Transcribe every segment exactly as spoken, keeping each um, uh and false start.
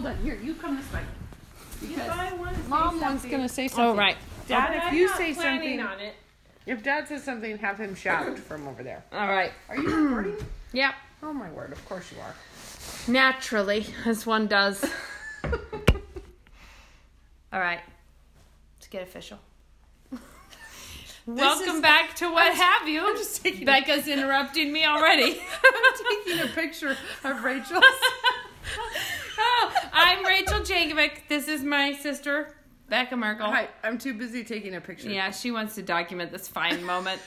hold on. Here, you come this way. Because I want to mom say wants going to say something. Oh, right. Dad, okay. If you say something on it. If Dad says something, have him shout from over there. All right. Are you recording? Yep. Oh, my word. Of course you are. Naturally, as one does. All right. Let's get official. Welcome is, back to What I'm, Have You. I'm just taking Becca's a, interrupting me already. I'm taking a picture of Rachel's. Oh, I'm Rachel Jankovic. This is my sister, Becca Markle. Hi, I'm too busy taking a picture. Yeah, she wants to document this fine moment.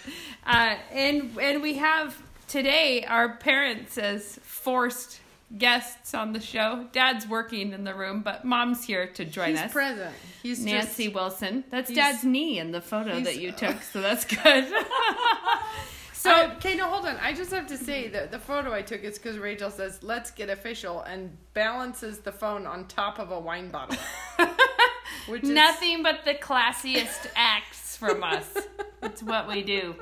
Uh, and and we have today our parents as forced guests on the show. Dad's working in the room, but Mom's here to join he's us. He's present. He's Nancy just, Wilson. That's Dad's knee in the photo that you took, so that's good. So I, okay, no, hold on. I just have to say that the photo I took is because Rachel says, "Let's get official," and balances the phone on top of a wine bottle. Which nothing is... but the classiest acts from us. It's what we do.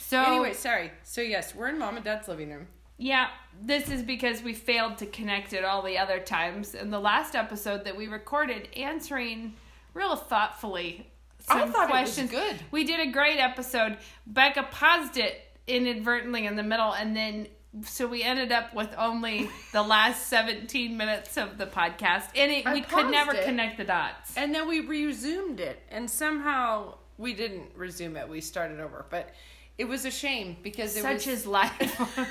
So anyway, sorry. So yes, we're in Mom and Dad's living room. Yeah, this is because we failed to connect it all the other times. In the last episode that we recorded, answering real thoughtfully some I thought questions. It was good. We did a great episode. Becca paused it inadvertently in the middle, and then so we ended up with only the last seventeen minutes of the podcast, and it, we could never it, connect the dots. And then we resumed it, and somehow we didn't resume it. We started over, but it was a shame because it such was... is life.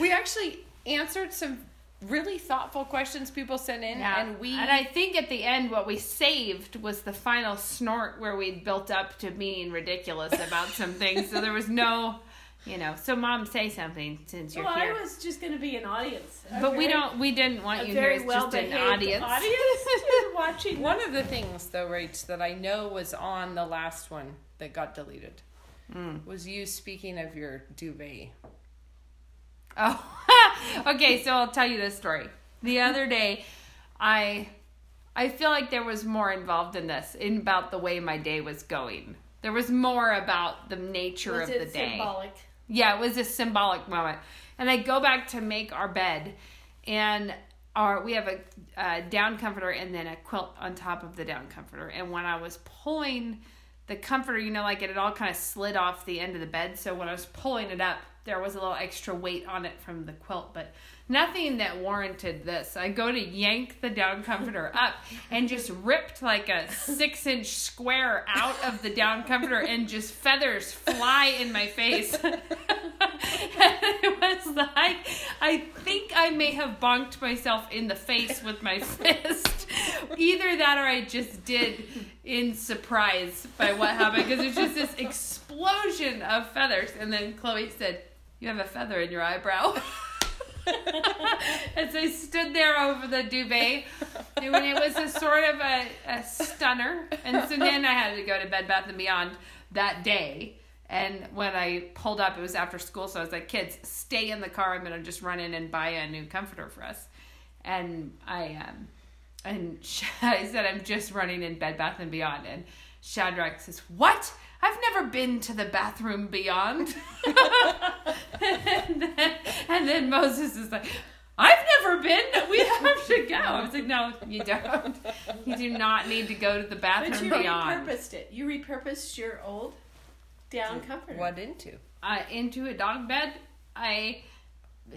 We actually answered some really thoughtful questions people sent in, yeah. and we... And I think at the end, what we saved was the final snort where we built up to being ridiculous about some things, so there was no, you know... So, Mom, say something since you're well, here. Well, I was just going to be an audience. But very, we don't. We didn't want you here as well just an audience. audience watching one of the things, though, Rach, that I know was on the last one that got deleted mm. was you speaking of your duvet... Oh, okay, so I'll tell you this story. The other day, I I feel like there was more involved in this, in about the way my day was going. There was more about the nature of the day. Was it symbolic? Yeah, it was a symbolic moment. And I go back to make our bed, and our we have a uh, down comforter and then a quilt on top of the down comforter. And when I was pulling the comforter, you know, like it had all kind of slid off the end of the bed, so when I was pulling it up, there was a little extra weight on it from the quilt, but nothing that warranted this. I go to yank the down comforter up and just ripped like a six-inch square out of the down comforter and just feathers fly in my face. And it was like, I think I may have bonked myself in the face with my fist. Either that or I just did in surprise by what happened because it's just this explosion of feathers. And then Chloe said, "You have a feather in your eyebrow." As I stood there over the duvet, and when it was a sort of a, a stunner. And so then I had to go to Bed Bath and Beyond that day. And when I pulled up, it was after school, so I was like, "Kids, stay in the car. I'm gonna just run in and buy a new comforter for us." And I um, and I said, "I'm just running in Bed Bath and Beyond." And Shadrach says, "What? I've never been to the bathroom beyond." and, then, and then Moses is like, "I've never been. We have to go." I was like, "No, you don't. You do not need to go to the bathroom beyond." But you repurposed it. You repurposed your old down comforter. What into? Uh, into a dog bed. I...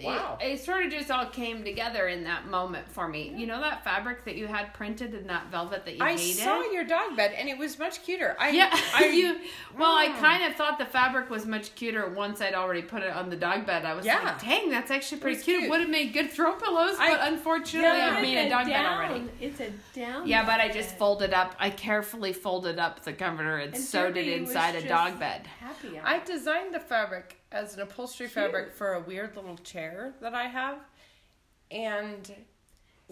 Wow. It, it sort of just all came together in that moment for me. Yeah. You know that fabric that you had printed and that velvet that you I hated? I saw your dog bed and it was much cuter. I, yeah. I, you, well, mm. I kind of thought the fabric was much cuter once I'd already put it on the dog bed. I was yeah. like, dang, that's actually pretty cute. It would have made good throw pillows, I, but unfortunately yeah, I made a, a dog down, bed already. It's a down Yeah, but I just bed. folded up. I carefully folded up the comforter and, and sewed it inside a dog bed. Happy I designed the fabric as an upholstery Cute. fabric for a weird little chair that I have. And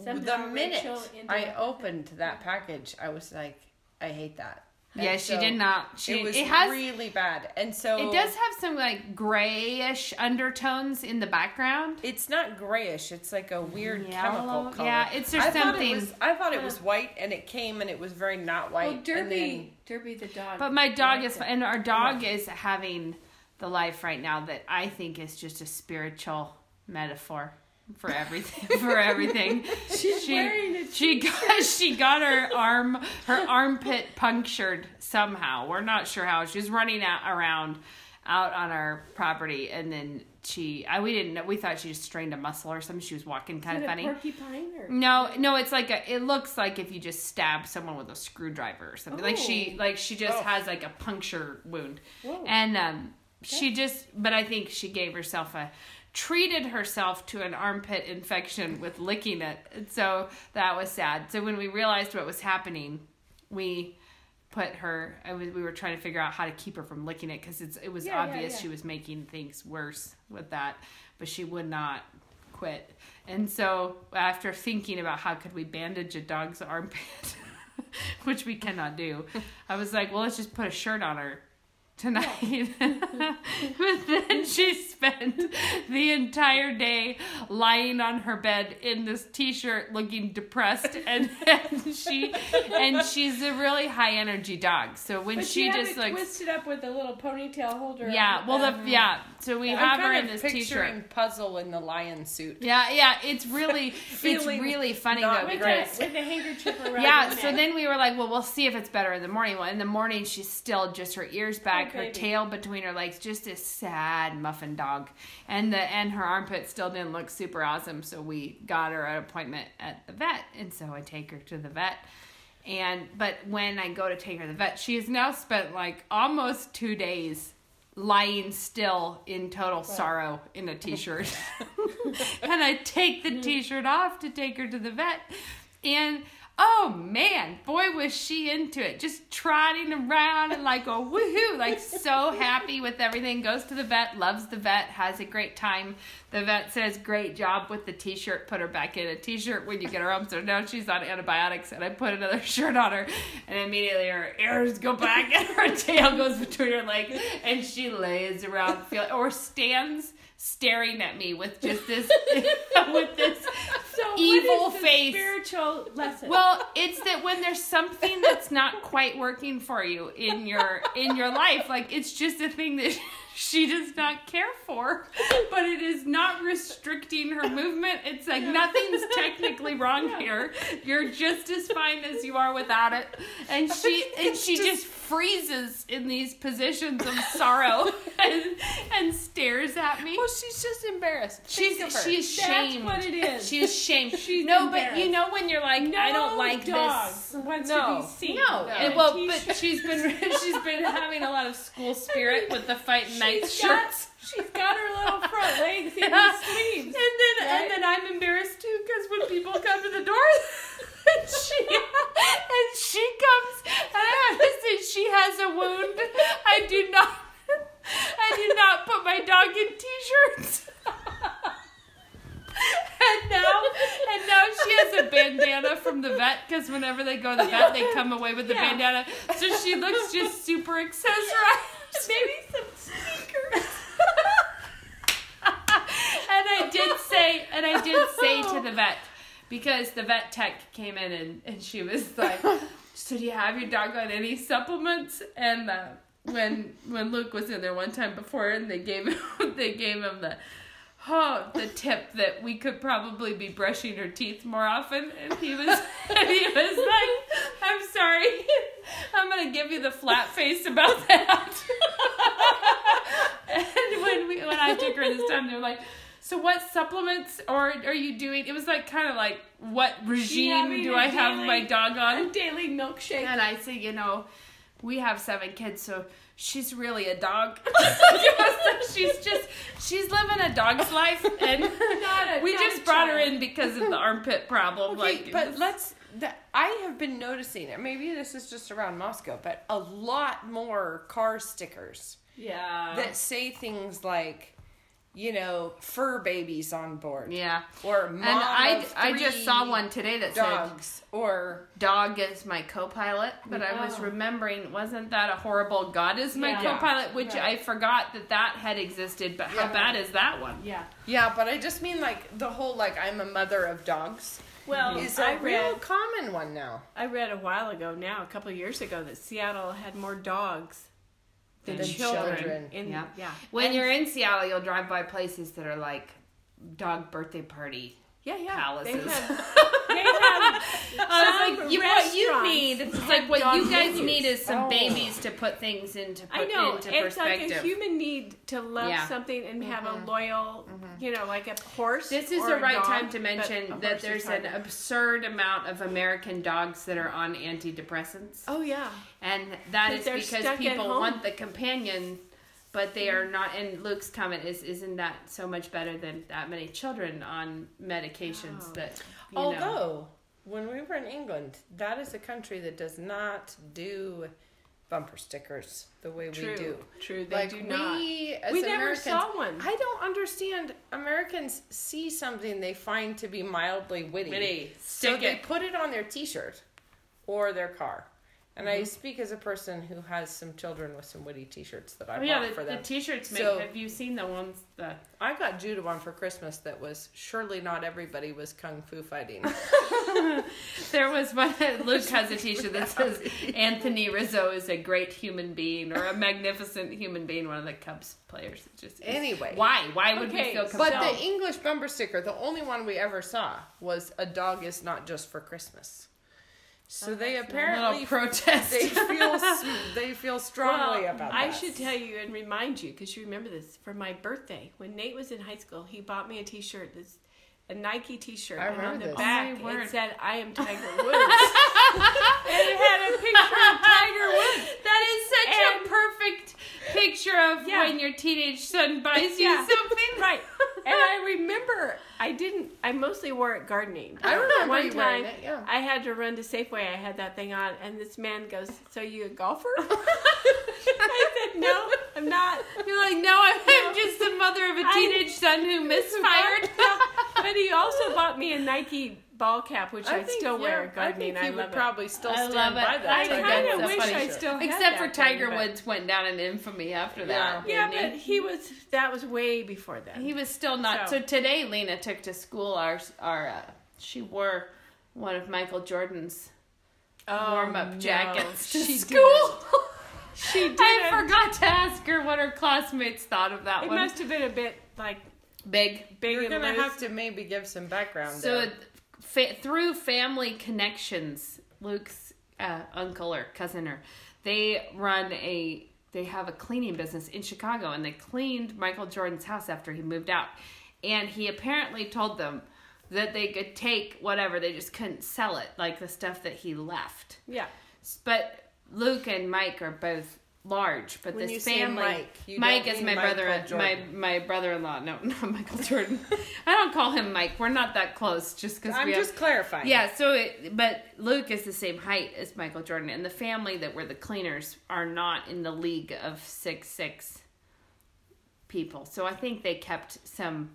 Somehow the minute I opened that package, I was like, I hate that. And yeah, so she did not. She, it was it has, really bad. And so it does have some like grayish undertones in the background. It's not grayish. It's like a weird Yellow. chemical color. Yeah, it's just I something. It was, I thought it was white, and it came, and it was very not white. Well, Derby, then, Derby the dog. But my dog is, and our dog yeah. is having the life right now that I think is just a spiritual metaphor for everything. For everything. She's she, wearing a t-shirt. She got she got her arm her armpit punctured somehow. We're not sure how. She was running out around out on our property, and then she I we didn't know we thought she just strained a muscle or something. She was walking kind Is of funny. A porcupine or? No, no, it's like a it looks like if you just stab someone with a screwdriver or something. Oh. Like she like she just oh. has like a puncture wound. Whoa. And um okay. she just but I think she gave herself a treated herself to an armpit infection with licking it. And so that was sad. So when we realized what was happening, we put her, I was, we were trying to figure out how to keep her from licking it because it's it was yeah, obvious yeah, yeah. she was making things worse with that, but she would not quit. And so after thinking about how could we bandage a dog's armpit, which we cannot do, I was like, well, let's just put a shirt on her tonight. But then she spent the entire day lying on her bed in this t-shirt looking depressed, and, and she and she's a really high energy dog, so when but she, she just like twisted up with a little ponytail holder yeah well the, the yeah so we yeah, have I'm kind her in this picturing t-shirt puzzle in the lion suit yeah yeah it's really it's really funny though because, with a handkerchief around yeah so then we were like, well, we'll see if it's better in the morning. Well, in the morning she's still just her ears back, her baby. Tail between her legs, just this sad muffin dog, and the and her armpit still didn't look super awesome. So we got her an appointment at the vet, and so I take her to the vet. And but when I go to take her to the vet, she has now spent like almost two days lying still in total sorrow in a t-shirt. And I take the t-shirt off to take her to the vet, and oh man, boy was she into it. Just trotting around and like a woohoo, like so happy with everything. Goes to the vet, loves the vet, has a great time. The vet says, great job with the t-shirt. Put her back in a t-shirt when you get her home. So now she's on antibiotics, and I put another shirt on her, and immediately her ears go back and her tail goes between her legs, and she lays around feeling, or stands staring at me with just this with this so evil face. Spiritual lesson. Well, it's that when there's something that's not quite working for you in your in your life, like it's just a thing that she does not care for, but it is not restricting her movement. It's like nothing's technically wrong here. You're just as fine as you are without it. And she and she just freezes in these positions of sorrow and, and stares at me. Well, she's just embarrassed. She's she's shamed. That's what it is. She is shamed. She's no, but you know when you're like, no I don't like dog this. Wants no, to be seen. No, no. Well, t-shirt. But she's been she's been having a lot of school spirit with the fight night shirts. She's got her little front legs in her sleeves. And then right? and then I'm embarrassed too because when people come to the door. And she, and she comes, and I have to say, she has a wound. I do not, I do not put my dog in t-shirts. And now, and now she has a bandana from the vet, because whenever they go to the vet, they come away with the yeah. bandana. So she looks just super accessorized. Maybe some sneakers. And I did say, and I did say to the vet, because the vet tech came in and, and she was like, so do you have your dog on any supplements? And uh, when when Luke was in there one time before, and they gave him, they gave him the oh the tip that we could probably be brushing her teeth more often, and he was and he was like, I'm sorry, I'm gonna give you the flat face about that. And when we when I took her this time, they were like, so what supplements or are you doing? It was like kind of like, what regime do I daily, have my dog on? A daily milkshake. And I said, you know, we have seven kids, so she's really a dog. She's just, she's living a dog's life. And Not a we dog just brought child. Her in because of the armpit problem. Okay, like, but let's, the, I have been noticing, and maybe this is just around Moscow, but a lot more car stickers. Yeah. That say things like, you know, fur babies on board. Yeah. Or mom and I, of three I just saw one today that dogs, said, or dog is my co-pilot. But no. I was remembering, wasn't that a horrible God is my yeah. co-pilot? Which yeah. I forgot that that had existed, but yeah. how bad is that one? Yeah. Yeah, but I just mean like the whole like I'm a mother of dogs. Well, is a real common one now. I read a while ago now, a couple of years ago, that Seattle had more dogs. The children. children. In, yeah. yeah. When and, you're in Seattle, you'll drive by places that are like dog birthday party. Yeah, yeah. Palaces. They have, they have I was like, you, what you need, it's like what you guys menus. Need is some oh. babies to put things into, put, I know. into it's perspective. It's like a human need to love yeah. something and mm-hmm. have a loyal, mm-hmm. you know, like a horse. This is or the right dog, time to mention that there's an absurd amount of American dogs that are on antidepressants. Oh, yeah. And that is because people want the companion. But they are not, and Luke's comment is, isn't that so much better than that many children on medications wow. that, you Although, know. When we were in England, that is a country that does not do bumper stickers the way True. We do. True, they like do we, not. As we never Americans, saw one. I don't understand. Americans see something they find to be mildly witty. Witty. Stick so it. They put it on their t-shirt or their car. And mm-hmm. I speak as a person who has some children with some witty T-shirts that I oh, bought yeah, the, for them. The T-shirts, make, so, have you seen the ones that... I got Judah one for Christmas that was, surely not everybody was kung fu fighting. There was one, Luke has a T-shirt that says, Anthony Rizzo is a great human being, or a magnificent human being, one of the Cubs players. Just Anyway. Why? Why would okay, we feel compelled? But the English bumper sticker, the only one we ever saw, was a dog is not just for Christmas. So they apparently protest. They feel they feel strongly well, about that. I should tell you and remind you, because you remember this, for my birthday when Nate was in high school, he bought me a T-shirt, this a Nike T-shirt, I and on the this. back oh, it said, "I am Tiger Woods," and it had a picture of Tiger Woods. That is such and, a perfect picture of yeah. when your teenage son buys yeah. you something, right? And I remember I didn't. I mostly wore it gardening. I remember one you time it, yeah. I had to run to Safeway. I had that thing on, and this man goes, "So you a golfer?" I said, "No, I'm not." You're like, "No, I'm, no. I'm just the mother of a teenage I, son who misfired." No. But he also bought me a Nike ball cap, which I, I think, still yeah, wear at gardening. I think he I would it. probably still stand by that. I kind of wish I still had Except that for Tiger thing, Woods went down in infamy after yeah. that. Yeah, yeah but he? he was, that was way before then. He was still not. So, so today Lena took to school our, our uh, she wore one of Michael Jordan's oh, warm-up no. jackets to she school. She did. I forgot to ask her what her classmates thought of that it one. It must have been a bit like... Big, big. You're gonna loose. have to maybe give some background. So, fa- through family connections, Luke's uh, uncle or cousin or they run a they have a cleaning business in Chicago, and they cleaned Michael Jordan's house after he moved out, and he apparently told them that they could take whatever, they just couldn't sell it, like the stuff that he left. Yeah, but Luke and Mike are both large, but when this family. Mike, Mike is my Michael brother, Jordan. my my brother-in-law. No, not Michael Jordan. I don't call him Mike. We're not that close. Just because I'm we just have, clarifying. Yeah. So, it, but Luke is the same height as Michael Jordan, and the family that were the cleaners are not in the league of six six people. So I think they kept some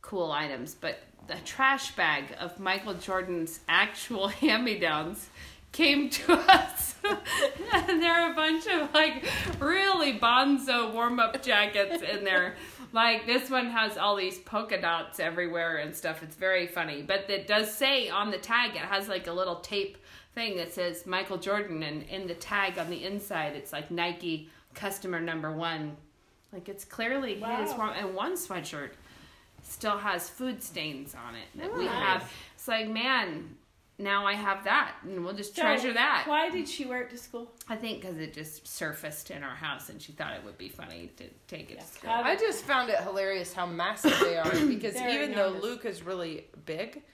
cool items, but the trash bag of Michael Jordan's actual hand-me-downs came to us, and there are a bunch of like really bonzo warm-up jackets in there. Like this one has all these polka dots everywhere and stuff. It's very funny, but it does say on the tag, it has like a little tape thing that says Michael Jordan, and in the tag on the inside, it's like Nike customer number one. Like it's clearly wow. his warm- and one sweatshirt still has food stains on it that nice. we have. It's like, man. Now I have that, and we'll just so, treasure that. Why did she wear it to school? I think because it just surfaced in our house, and she thought it would be funny to take it yeah. to school. I just found it hilarious how massive they are, because They're even enormous. though Luke is really big,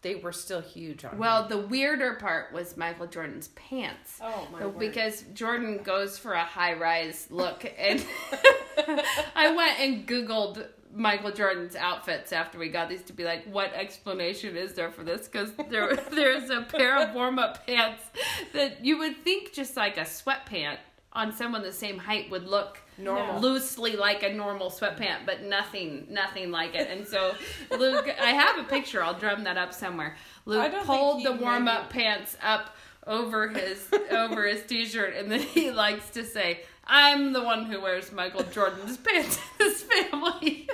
they were still huge on Well, him. The weirder part was Michael Jordan's pants. Oh, my word. Because Jordan goes for a high-rise look, and I went and Googled Michael Jordan's outfits after we got these to be like, what explanation is there for this? Because there, there's a pair of warm-up pants that you would think just like a sweatpant on someone the same height would look normal, loosely like a normal sweatpant, but nothing, nothing like it. And so Luke, I have a picture. I'll drum that up somewhere. Luke pulled the warm-up pants up over his over his t-shirt, and then he likes to say, I'm the one who wears Michael Jordan's pants in his family.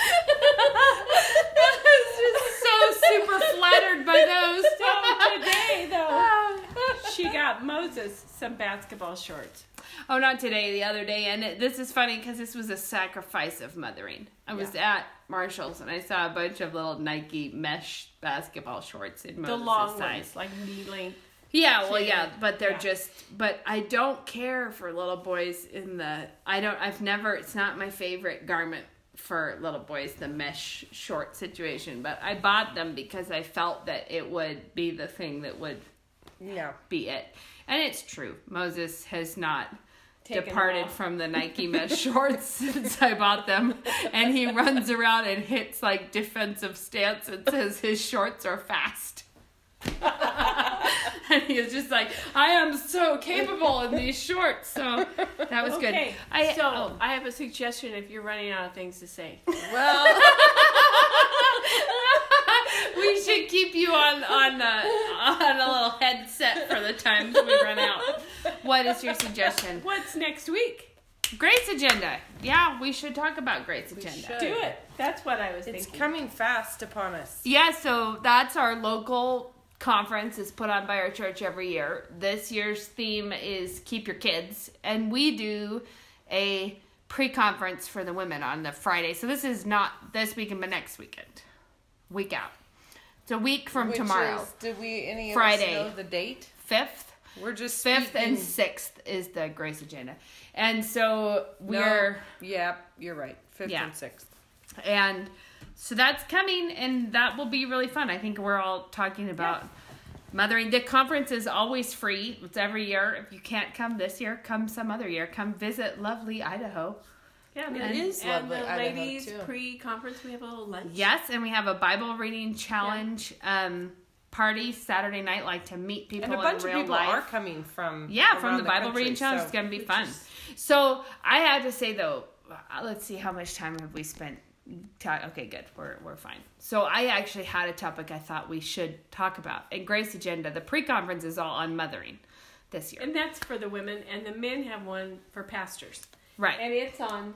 I was just so super flattered by those. So today, though, she got Moses some basketball shorts. Oh, not today, the other day. And it, this is funny because this was a sacrifice of mothering. I was yeah. at Marshall's and I saw a bunch of little Nike mesh basketball shorts in Moses' size. The long ones, like knee-length. Yeah, well, yeah, but they're yeah. just, but I don't care for little boys in the, I don't, I've never, it's not my favorite garment for little boys, the mesh short situation, but I bought them because I felt that it would be the thing that would yeah. be it. And it's true. Moses has not Taken departed from the Nike mesh shorts since I bought them. And he runs around and hits like defensive stance and says his shorts are fast. And he was just like, I am so capable in these shorts. So that was okay. good. I, so oh. I have a suggestion if you're running out of things to say. Well, we should keep you on on, uh, on a little headset for the times we run out. What is your suggestion? What's next week? Grace Agenda. Yeah, we should talk about Grace Agenda. We should. Do it. That's what I was it's thinking. It's coming fast upon us. Yeah, so that's our local conference is put on by our church every year. This year's theme is Keep Your Kids, and we do a pre-conference for the women on the Friday. So this is not this weekend, but next weekend. Week out. It's a week from Which tomorrow. Is, did we any of Friday, us know the date? fifth. We're just fifth speaking. And sixth is the Grace Agenda. And so we're no, yeah, you're right. fifth yeah. and sixth. And so that's coming, and that will be really fun. I think we're all talking about yes. mothering. The conference is always free. It's every year. If you can't come this year, come some other year. Come visit lovely Idaho. Yeah, it and, is lovely Idaho, and the ladies Idaho, pre-conference, we have a little lunch. Yes, and we have a Bible reading challenge yeah. um, party Saturday night, like to meet people in real life. And a bunch of people life. Are coming from Yeah, from the, the Bible country, reading challenge. So it's going to be fun. Just... So I have to say, though, let's see how much time have we spent. Okay, good. We're we're fine. So I actually had a topic I thought we should talk about. And Grace Agenda, the pre-conference is all on mothering this year. And that's for the women, and the men have one for pastors. Right. And it's on...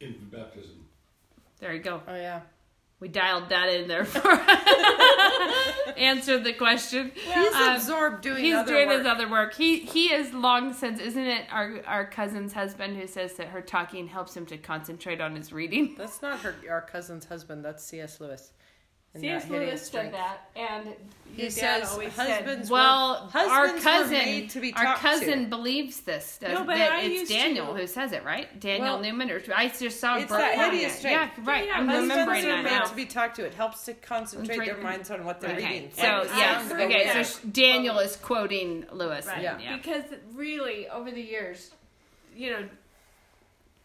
infant baptism. There you go. Oh, yeah. We dialed that in there for... answered the question. Well, he's um, absorbed doing he's other doing work. He's doing his other work. He he is long since, isn't it our our cousin's husband who says that her talking helps him to concentrate on his reading? That's not her our cousin's husband. That's C S. Lewis. C S. Lewis said that, and he says husbands. Said, well, were, husbands our cousin, were made to be talked our cousin to. Believes this. Does, no, but that I it's used Daniel to. Who says it, right? Daniel well, Newman, or I just saw. It's that hideous thing. Yeah, right. Yeah, I'm remembering that now. Husbands are made to be talked to. It helps to concentrate their minds on what they're okay. reading. So and, yes, um, okay. Yeah. So Daniel is quoting Lewis, right. yeah. yeah, because really, over the years, you know,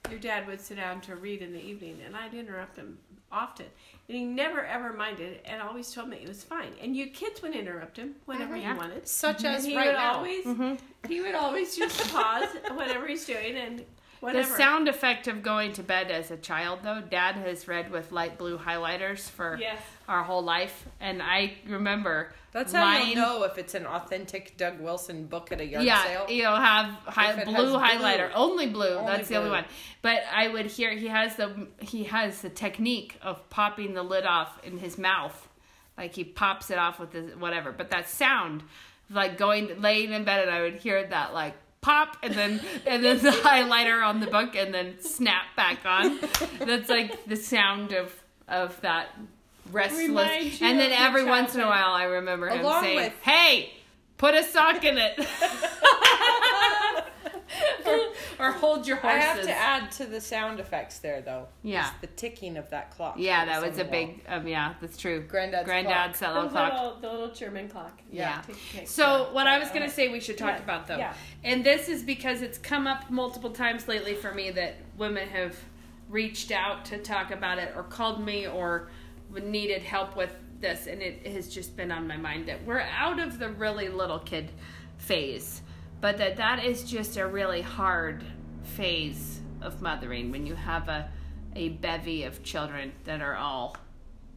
your dad would sit down to read in the evening, and I'd interrupt him often. And he never, ever minded and always told me it was fine. And your kids would interrupt him whenever you uh-huh. wanted. Such as he right would now. Always, mm-hmm. He would always just pause whatever he's doing and whatever. The sound effect of going to bed as a child, though, Dad has read with light blue highlighters for yes. our whole life. And I remember... That's how lying. You'll know if it's an authentic Doug Wilson book at a yard yeah, sale. Yeah, you'll have high, blue highlighter, blue. Only blue. Only that's blue. The only one. But I would hear he has the he has the technique of popping the lid off in his mouth, like he pops it off with his whatever. But that sound, like going laying in bed, and I would hear that like pop, and then and then the highlighter on the book, and then snap back on. That's like the sound of of that. Restless, and then every once in a while, I remember him Along saying, with... "Hey, put a sock in it," or, or "Hold your horses." I have to add to the sound effects there, though. Yeah, it's the ticking of that clock. Yeah, that was a big. Um, yeah, that's true. Granddad's, Granddad's clock. Little clock. Little, the little German clock. Yeah. yeah. Tick, tick, so yeah. what I was going to say, we should talk yeah. about though, yeah. and this is because it's come up multiple times lately for me that women have reached out to talk about it, or called me, or needed help with this, and it has just been on my mind that we're out of the really little kid phase, but that that is just a really hard phase of mothering when you have a a bevy of children that are all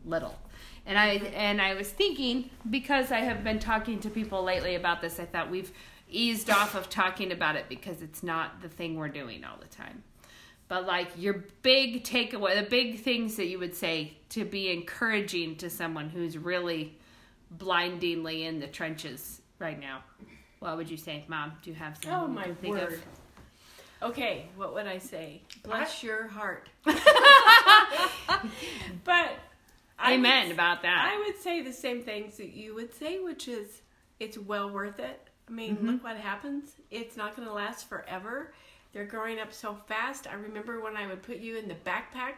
little. And I and I was thinking, because I have been talking to people lately about this, I thought we've eased off of talking about it because it's not the thing we're doing all the time. But like your big takeaway, the big things that you would say to be encouraging to someone who's really blindingly in the trenches right now. what would you say, Mom? Do you have something? Oh my to think word. Of? Okay, what would I say? Bless I... your heart. But amen I would, about that. I would say the same things that you would say, which is it's well worth it. I mean, mm-hmm. Look what happens. It's not going to last forever. They're growing up so fast. I remember when I would put you in the backpack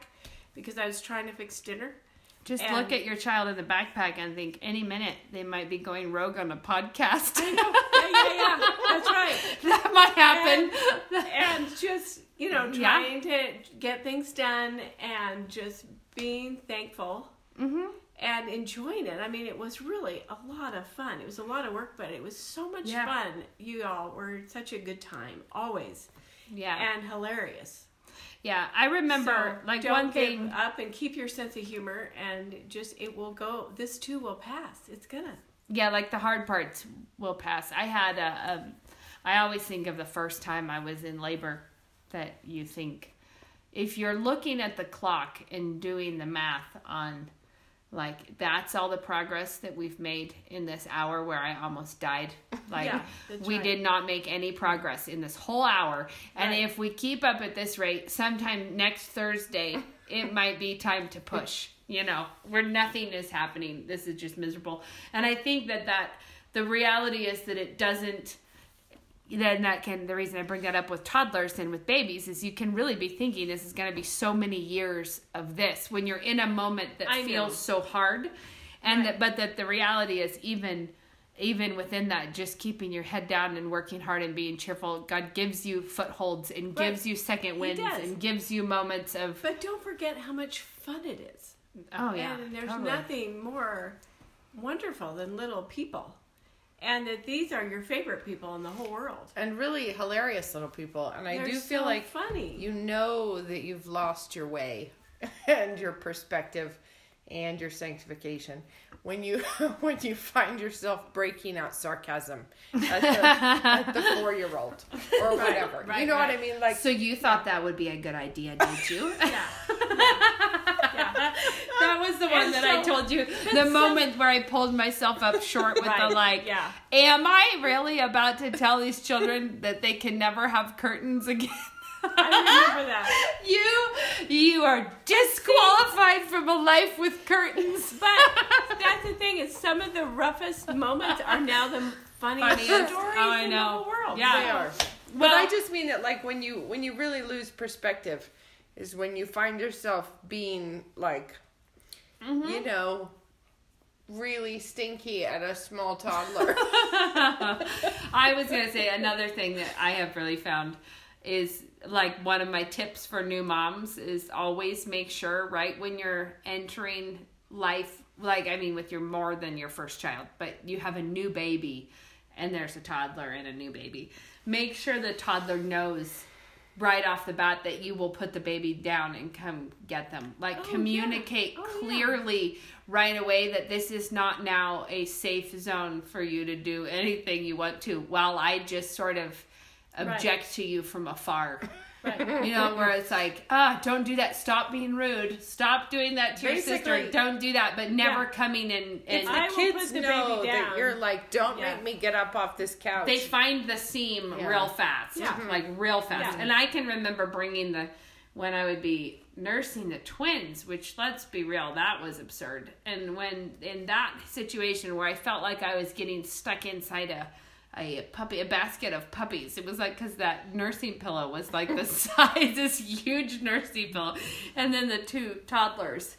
because I was trying to fix dinner. Just and look at your child in the backpack and think, any minute, they might be going rogue on a podcast. I know. Yeah, yeah, yeah. That's right. That might happen. And, and just, you know, trying yeah. to get things done and just being thankful mm-hmm. and enjoying it. I mean, it was really a lot of fun. It was a lot of work, but it was so much yeah. fun. You all were such a good time, always. Yeah. And hilarious. Yeah, I remember so like one thing. Don't give up and keep your sense of humor, and just it will go. This too will pass. It's gonna. Yeah, like the hard parts will pass. I had a, a. I always think of the first time I was in labor. That you think, if you're looking at the clock and doing the math on, like that's all the progress that we've made in this hour where I almost died. Like yeah, we right. did not make any progress in this whole hour. And right. if we keep up at this rate, sometime next Thursday, it might be time to push, you know, where nothing is happening. This is just miserable. And I think that that the reality is that it doesn't, then that can, the reason I bring that up with toddlers and with babies is you can really be thinking this is going to be so many years of this when you're in a moment that I feels know. So hard. And right. that, but that the reality is even, even within that, just keeping your head down and working hard and being cheerful. God gives you footholds and right. gives you second wins and gives you moments of. But don't forget how much fun it is. Oh yeah. And there's totally. Nothing more wonderful than little people. And that these are your favorite people in the whole world. And really hilarious little people. And I They're do feel so like funny. You know that you've lost your way and your perspective and your sanctification when you when you find yourself breaking out sarcasm at the, at the four-year-old or whatever. Right, right, you know right. what I mean? Like, so you thought that would be a good idea, did you? Yeah. Yeah. That was the one and that so, I told you. The moment so, where I pulled myself up short with right, the like, yeah. am I really about to tell these children that they can never have curtains again? I remember that. You you are disqualified See, from a life with curtains. But that's the thing is some of the roughest moments are now the funniest stories oh, I in know. The whole world. Yeah. They are. But well, I just mean that like when you when you really lose perspective is when you find yourself being like mm-hmm. you know really stinky at a small toddler. I was going to say another thing that I have really found is like one of my tips for new moms is always make sure right when you're entering life, like I mean with your more than your first child, but you have a new baby and there's a toddler and a new baby. Make sure the toddler knows right off the bat that you will put the baby down and come get them. Like oh, communicate yeah. oh, clearly yeah. right away that this is not now a safe zone for you to do anything you want to while I just sort of object right. to you from afar. Right. You know, where it's like, ah, don't do that. Stop being rude. Stop doing that to Basically, your sister. Don't do that. But never yeah. coming in. And the kids the know baby down. That you're like, don't yeah. make me get up off this couch. They find the seam yeah. real fast. Yeah. Like real fast. Yeah. And I can remember bringing the, when I would be nursing the twins, which let's be real, that was absurd. And when in that situation where I felt like I was getting stuck inside a, a puppy, a basket of puppies. It was like, cause that nursing pillow was like the size, this huge nursing pillow. And then the two toddlers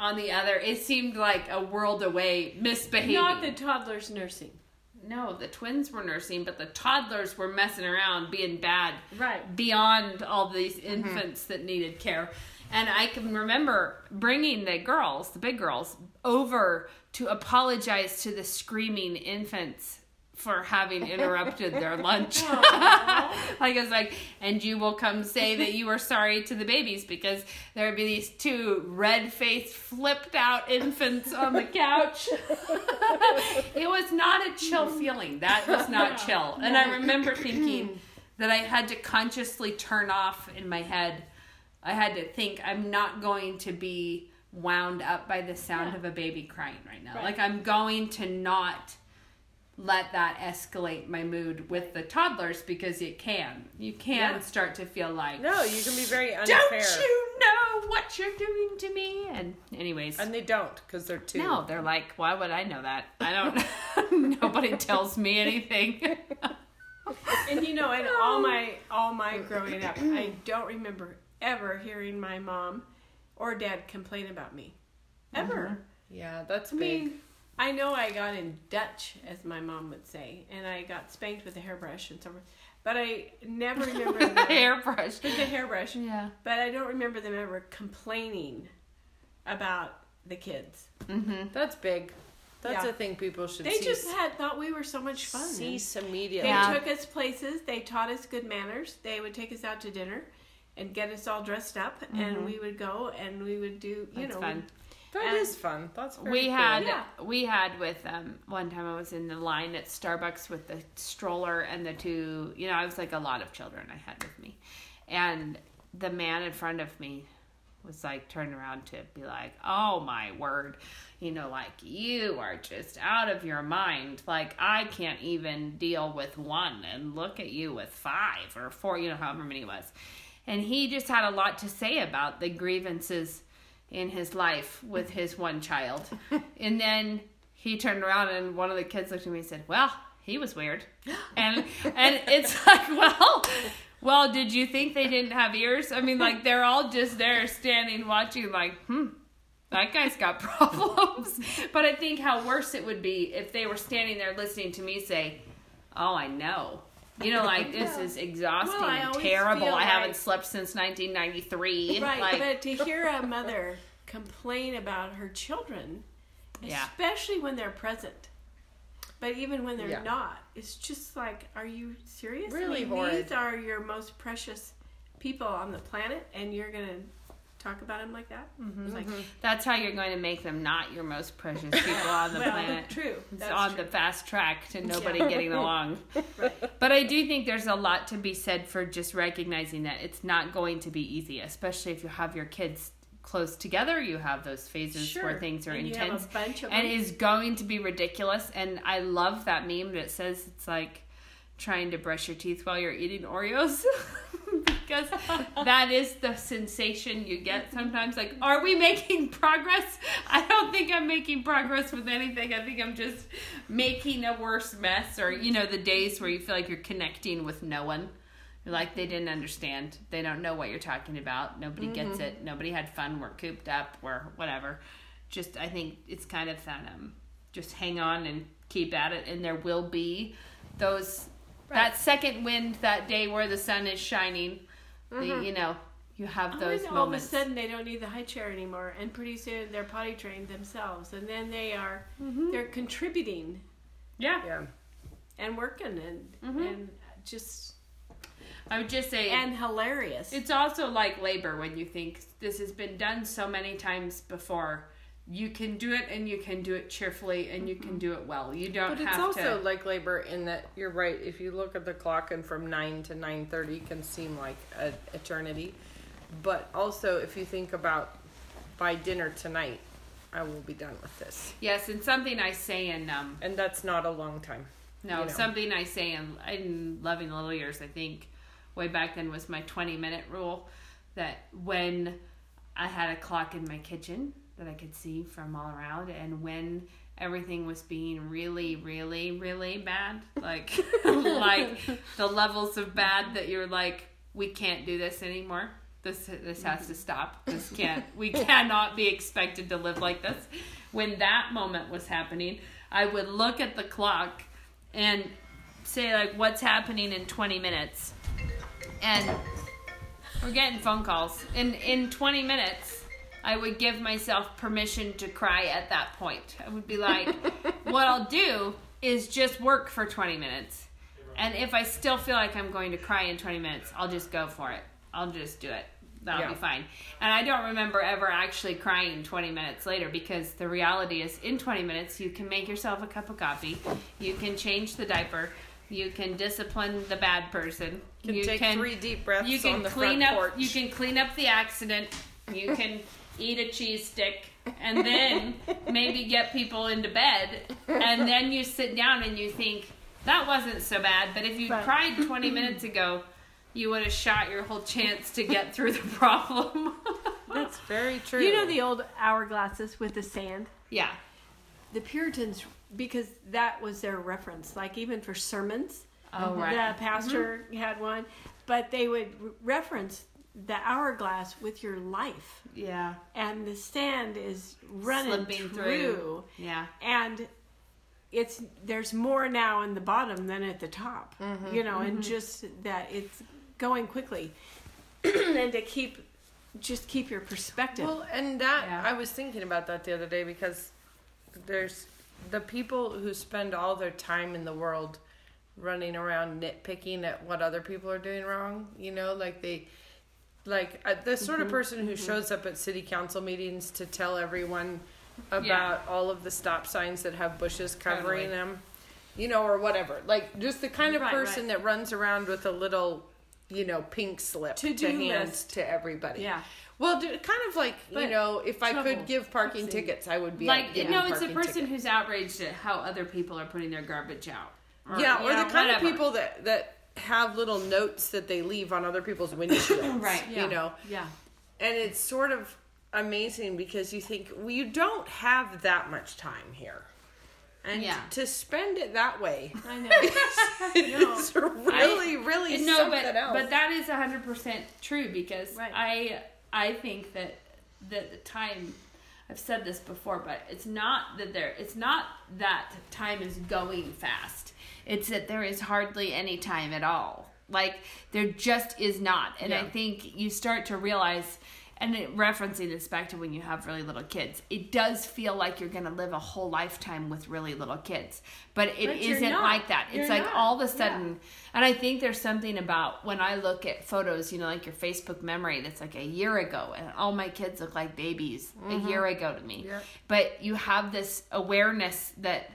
on the other, it seemed like a world away misbehaving. Not the toddlers nursing. No, the twins were nursing, but the toddlers were messing around being bad. Right. Beyond all these infants mm-hmm. that needed care. And I can remember bringing the girls, the big girls, over to apologize to the screaming infants for having interrupted their lunch. Like I was like, and you will come say that you were sorry to the babies because there would be these two red-faced, flipped-out infants on the couch. It was not a chill feeling. That was not chill. And I remember thinking that I had to consciously turn off in my head. I had to think, I'm not going to be wound up by the sound yeah. of a baby crying right now. Right. Like, I'm going to not let that escalate my mood with the toddlers, because it can. You can yeah. start to feel like... No, you can be very unfair. Don't you know what you're doing to me? And anyways... And they don't, because they're two. No, they're like, why would I know that? I don't... Nobody tells me anything. And you know, in all my, all my growing up, I don't remember ever hearing my mom or dad complain about me. Ever. Mm-hmm. Yeah, that's I big. Mean, I know I got in Dutch, as my mom would say, and I got spanked with a hairbrush and so forth. But I never remember them. The hairbrush. With the hairbrush. Yeah. But I don't remember them ever complaining about the kids. Mm-hmm. That's big. That's yeah. a thing people should they see. They just had thought we were so much fun. Cease immediately. They yeah. took us places. They taught us good manners. They would take us out to dinner and get us all dressed up, mm-hmm. and we would go and we would do, you That's know. Fun. That and is fun. That's very we cool. had yeah. we had with um one time I was in the line at Starbucks with the stroller and the two, you know, I was like a lot of children I had with me, and the man in front of me was like turned around to be like, oh my word, you know, like, you are just out of your mind, like I can't even deal with one, and look at you with five or four, you know, however many it was. And he just had a lot to say about the grievances in his life with his one child. And then he turned around and one of the kids looked at me and said, well, he was weird. And and it's like, well, well, did you think they didn't have ears? I mean, like, they're all just there standing watching like, hmm, that guy's got problems. But I think how worse it would be if they were standing there listening to me say, oh, I know. You know, like, this yeah. is exhausting well, and terrible. I like, haven't slept since nineteen ninety-three. Right, like, but to hear a mother complain about her children, yeah. especially when they're present, but even when they're yeah. not, it's just like, are you serious? Really, I mean, these are your most precious people on the planet, and you're going to talk about them like that? Mm-hmm. Like, mm-hmm. That's how you're going to make them not your most precious people on the well, planet. True. It's that's on true. The fast track to nobody yeah. getting along. Right. But I do think there's a lot to be said for just recognizing that it's not going to be easy, especially if you have your kids close together. You have those phases sure. where things are and intense. You have a bunch of and it's going to be ridiculous. And I love that meme that says it's like trying to brush your teeth while you're eating Oreos. Because that is the sensation you get sometimes. Like, are we making progress? I don't think I'm making progress with anything. I think I'm just making a worse mess. Or, you know, the days where you feel like you're connecting with no one. You're like, they didn't understand. They don't know what you're talking about. Nobody mm-hmm. gets it. Nobody had fun. We're cooped up. We're whatever. Just, I think it's kind of that, um, just hang on and keep at it. And there will be those... Right. That second wind, that day where the sun is shining, mm-hmm. the, you know, you have those oh, moments. All of a sudden, they don't need the high chair anymore, and pretty soon they're potty trained themselves, and then they are mm-hmm. they're contributing, yeah, yeah, and working and mm-hmm. and just. I would just say and hilarious. It's also like labor when you think this has been done so many times before. You can do it, and you can do it cheerfully, and you can do it well. You don't have to... But it's also to... like labor in that, you're right, if you look at the clock and from nine to nine thirty can seem like an eternity. But also, if you think about, by dinner tonight, I will be done with this. Yes, and something I say in... Um, and that's not a long time. No, you know. Something I say in, in Loving the Little Years, I think, way back then was my twenty-minute rule, that when I had a clock in my kitchen... that I could see from all around, and when everything was being really, really, really bad, like like the levels of bad that you're like, we can't do this anymore. This this has to stop. This can't. We cannot be expected to live like this. When that moment was happening, I would look at the clock and say like, what's happening in twenty minutes? And we're getting phone calls. And in twenty minutes, I would give myself permission to cry at that point. I would be like, what I'll do is just work for twenty minutes. And if I still feel like I'm going to cry in twenty minutes, I'll just go for it. I'll just do it. That'll yeah. be fine. And I don't remember ever actually crying twenty minutes later, because the reality is in twenty minutes, you can make yourself a cup of coffee. You can change the diaper. You can discipline the bad person. You can you take can, three deep breaths you can on the clean front up, porch. You can clean up the accident. You can... eat a cheese stick, and then maybe get people into bed, and then you sit down and you think, that wasn't so bad, but if you right. cried twenty minutes ago, you would have shot your whole chance to get through the problem. That's very true. You know the old hourglasses with the sand? Yeah. The Puritans, because that was their reference, like even for sermons. Oh, right. The pastor mm-hmm. had one, but they would reference the hourglass with your life. Yeah. And the sand is running through. through. Yeah. And it's there's more now in the bottom than at the top. Mm-hmm. You know, mm-hmm. and just that it's going quickly. And to keep just keep your perspective. Well, and that yeah. I was thinking about that the other day, because there's the people who spend all their time in the world running around nitpicking at what other people are doing wrong, you know, like they like uh, the sort mm-hmm. of person who mm-hmm. shows up at city council meetings to tell everyone about yeah. all of the stop signs that have bushes covering totally. them, you know, or whatever, like just the kind of right, person right. that runs around with a little, you know, pink slip to, to hand list. to everybody. Yeah. Well, kind of like, but you know, if trouble. I could give parking Oopsie. tickets, I would be like, you know, it's a person tickets. who's outraged at how other people are putting their garbage out. Or, yeah, or yeah, the kind whatever. of people that, that have little notes that they leave on other people's windshields. Right. Yeah. You know? Yeah. And it's sort of amazing because you think, well, you don't have that much time here. And yeah. to spend it that way. I know. It's no. really, I, really no, something but, else. But that is one hundred percent true, because right. I I think that, that the time... I've said this before, but it's not that there, it's not that time is going fast. It's that there is hardly any time at all. Like, there just is not. And yeah. I think you start to realize, and it, referencing this back to when you have really little kids, it does feel like you're going to live a whole lifetime with really little kids. But it but isn't not. like that. It's you're like not. all of a sudden, yeah. and I think there's something about when I look at photos, you know, like your Facebook memory that's like a year ago, and all my kids look like babies mm-hmm. a year ago to me. Yep. But you have this awareness that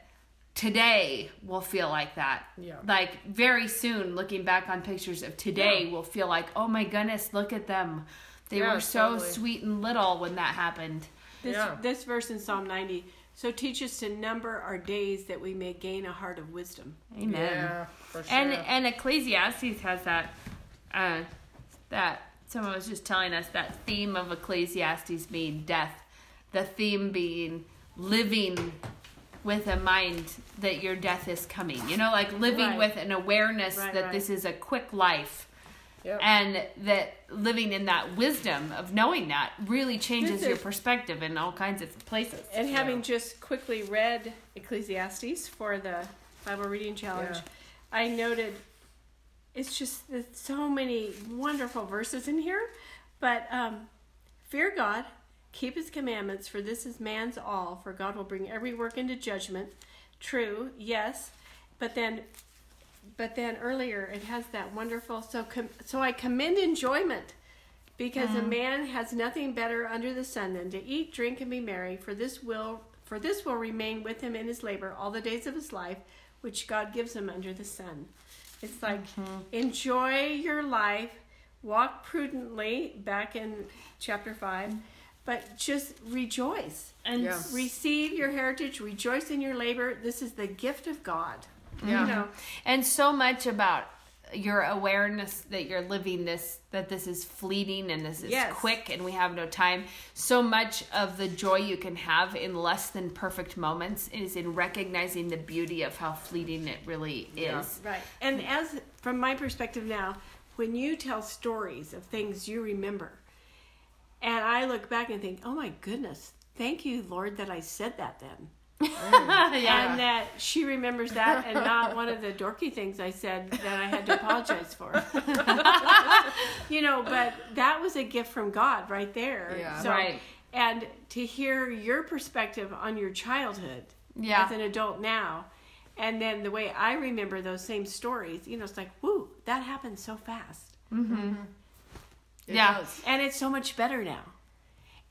today will feel like that. Yeah. Like, very soon, looking back on pictures of today yeah. will feel like, oh my goodness, look at them. They yeah, were so totally. sweet and little when that happened. This, yeah. this verse in Psalm ninety, so teach us to number our days that we may gain a heart of wisdom. Amen. Yeah, for sure. And and Ecclesiastes has that, uh, that someone was just telling us, that theme of Ecclesiastes being death, the theme being living with a mind that your death is coming. You know, like living right. with an awareness right, that right. this is a quick life. Yep. And that living in that wisdom of knowing that really changes is, your perspective in all kinds of places. And so. having just quickly read Ecclesiastes for the Bible Reading Challenge, yeah. I noted it's just there's so many wonderful verses in here. But um, fear God, keep his commandments, for this is man's all, for God will bring every work into judgment. True, yes, but then... But then earlier it has that wonderful, so com- so I commend enjoyment, because mm. a man has nothing better under the sun than to eat, drink, and be merry, for this will for this will remain with him in his labor all the days of his life, which God gives him under the sun. It's like, mm-hmm. enjoy your life, walk prudently, back in chapter five, but just rejoice and yeah. receive your heritage, rejoice in your labor. This is the gift of God. Yeah. You know, and so much about your awareness that you're living this, that this is fleeting and this is yes. quick and we have no time. So much of the joy you can have in less than perfect moments is in recognizing the beauty of how fleeting it really is. Yeah. Right. And as from my perspective now, when you tell stories of things you remember, and I look back and think, oh my goodness, thank you, Lord, that I said that then. yeah. And that she remembers that, and not one of the dorky things I said that I had to apologize for. You know, but that was a gift from God right there. Yeah. So, right. And to hear your perspective on your childhood yeah. as an adult now, and then the way I remember those same stories, you know, it's like, woo, that happened so fast. Mm-hmm. Mm-hmm. Yeah. Does. And it's so much better now.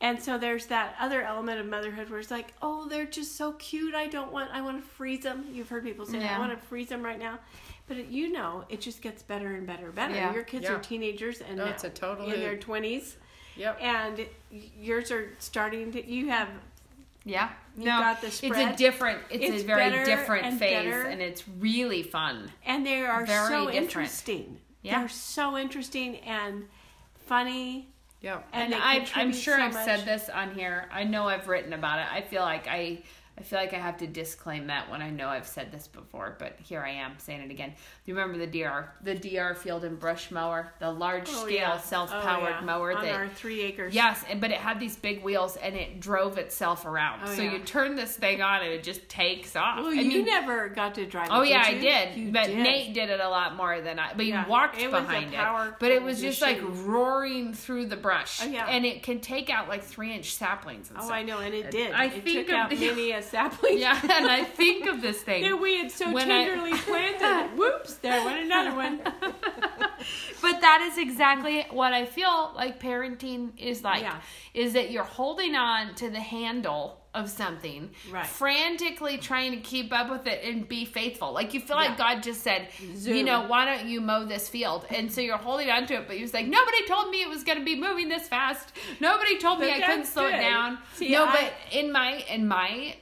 And so there's that other element of motherhood where it's like, oh, they're just so cute. I don't want, I want to freeze them. You've heard people say, yeah. I want to freeze them right now. But it, you know, it just gets better and better and better. Yeah. Your kids yeah. are teenagers and no, now, it's a totally... in their twenties. Yep. And yours are starting to, you have, yeah, you no, got the spread. It's a different, it's, it's a very different and phase better. And it's really fun. And they are very so different. Interesting. Yeah. They're so interesting and funny. Yeah. And, and I, I'm sure so I've much. said this on here. I know I've written about it. I feel like I, I feel like I have to disclaim that when I know I've said this before, but here I am saying it again. Do you remember the D R, the D R field and brush mower, the large oh, scale yeah. self-powered oh, yeah. mower on that, our three acres? Yes, and, but it had these big wheels and it drove itself around. Oh, so yeah. you turn this thing on and it just takes off. Well, I you mean, never got to drive. Oh it, yeah, did you? I did, you but did. Nate did it a lot more than I. But yeah, you walked it behind it, but it was just like roaring through the brush. Oh, yeah. And it can take out like three inch saplings. And oh, stuff. I know, and it and did. I it think took of out the, many. Sapling. Yeah, and I think of this thing that we had so tenderly I... planted. Whoops, there went another one. But that is exactly what I feel like parenting is like. Yeah. Is that you're holding on to the handle of something, right. frantically trying to keep up with it and be faithful. Like you feel yeah. like God just said, Zoom. you know, why don't you mow this field? And so you're holding on to it, but he was like, nobody told me it was going to be moving this fast. Nobody told but me I couldn't good. slow it down. See, no, I... but in my, in my,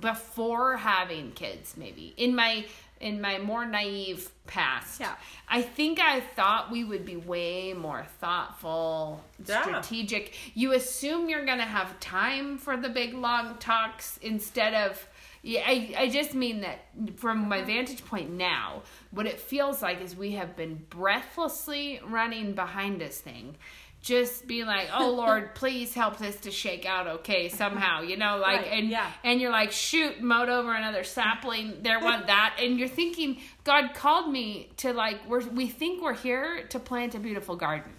before having kids, maybe in my, in my more naive past, yeah. I think I thought we would be way more thoughtful, yeah. strategic. You assume you're going to have time for the big long talks instead of, yeah, I, I just mean that from my vantage point now, what it feels like is we have been breathlessly running behind this thing. Just being like, oh, Lord, please help this to shake out okay somehow, you know, like, right, and yeah. and you're like, shoot, mowed over another sapling, there went that, and you're thinking, God called me to, like, we're, we think we're here to plant a beautiful garden,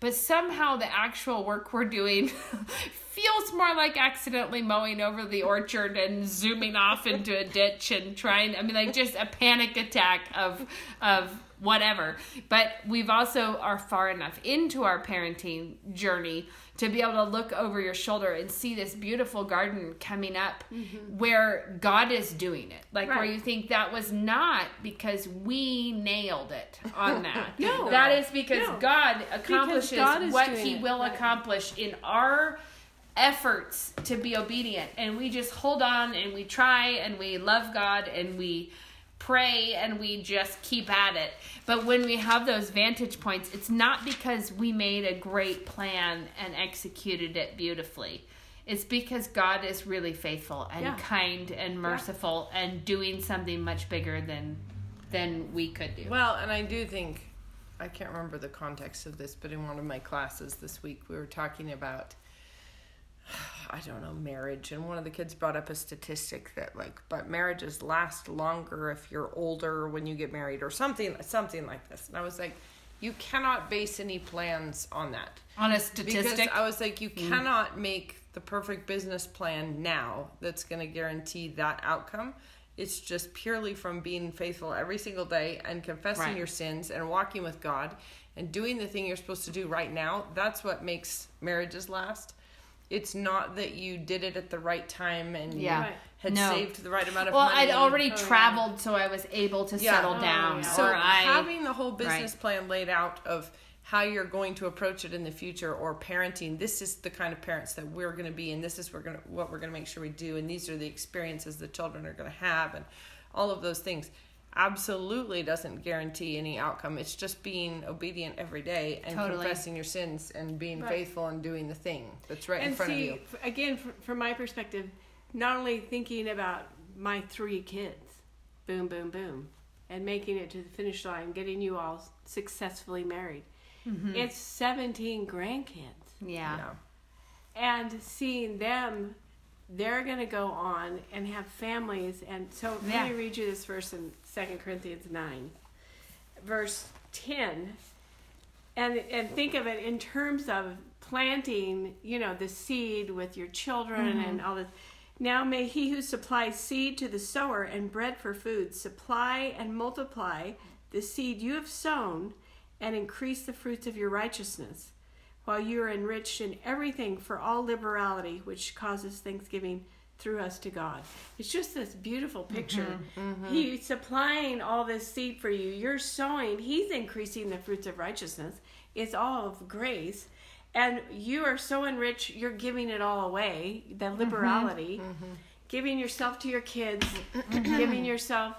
but somehow the actual work we're doing feels more like accidentally mowing over the orchard and zooming off into a ditch and trying, I mean, like, just a panic attack of, of, whatever. But we've also are far enough into our parenting journey to be able to look over your shoulder and see this beautiful garden coming up mm-hmm. where God is doing it. Like right. where you think that was not because we nailed it on that. No. That is because no. God accomplishes because God what he will it. accomplish in our efforts to be obedient. And we just hold on and we try and we love God and we pray and we just keep at it. But when we have those vantage points, it's not because we made a great plan and executed it beautifully. It's because God is really faithful and yeah. kind and merciful yeah. and doing something much bigger than than we could do. Well, and I do think, I can't remember the context of this, but in one of my classes this week, we were talking about, I don't know, marriage. And one of the kids brought up a statistic that like, but marriages last longer if you're older when you get married or something, something like this. And I was like, you cannot base any plans on that. On a statistic? Because I was like, you mm. cannot make the perfect business plan now that's going to guarantee that outcome. It's just purely from being faithful every single day and confessing right. your sins and walking with God and doing the thing you're supposed to do right now. That's what makes marriages last. It's not that you did it at the right time and yeah. you had no. saved the right amount of well, money. Well, I'd already oh, traveled, yeah. so I was able to yeah. settle oh, down. Yeah. So or having I, the whole business right. plan laid out of how you're going to approach it in the future or parenting, this is the kind of parents that we're going to be and this is we're gonna, what we're going to make sure we do and these are the experiences the children are going to have and all of those things. Absolutely doesn't guarantee any outcome. It's just being obedient every day and totally. confessing your sins and being right. faithful and doing the thing that's right and in front see, of you. Again, from my perspective, not only thinking about my three kids, boom, boom, boom, and making it to the finish line, getting you all successfully married. Mm-hmm. It's seventeen grandkids. Yeah. yeah. And seeing them, they're going to go on and have families. And so yeah. let me read you this verse in Second Corinthians nine, verse ten. And and think of it in terms of planting, you know, the seed with your children mm-hmm. and all this. Now may he who supplies seed to the sower and bread for food supply and multiply the seed you have sown and increase the fruits of your righteousness, while you are enriched in everything for all liberality, which causes thanksgiving through us to God. It's just this beautiful picture. Mm-hmm, mm-hmm. He's supplying all this seed for you. You're sowing. He's increasing the fruits of righteousness. It's all of grace. And you are so enriched, you're giving it all away, that liberality, mm-hmm. Mm-hmm. giving yourself to your kids, giving yourself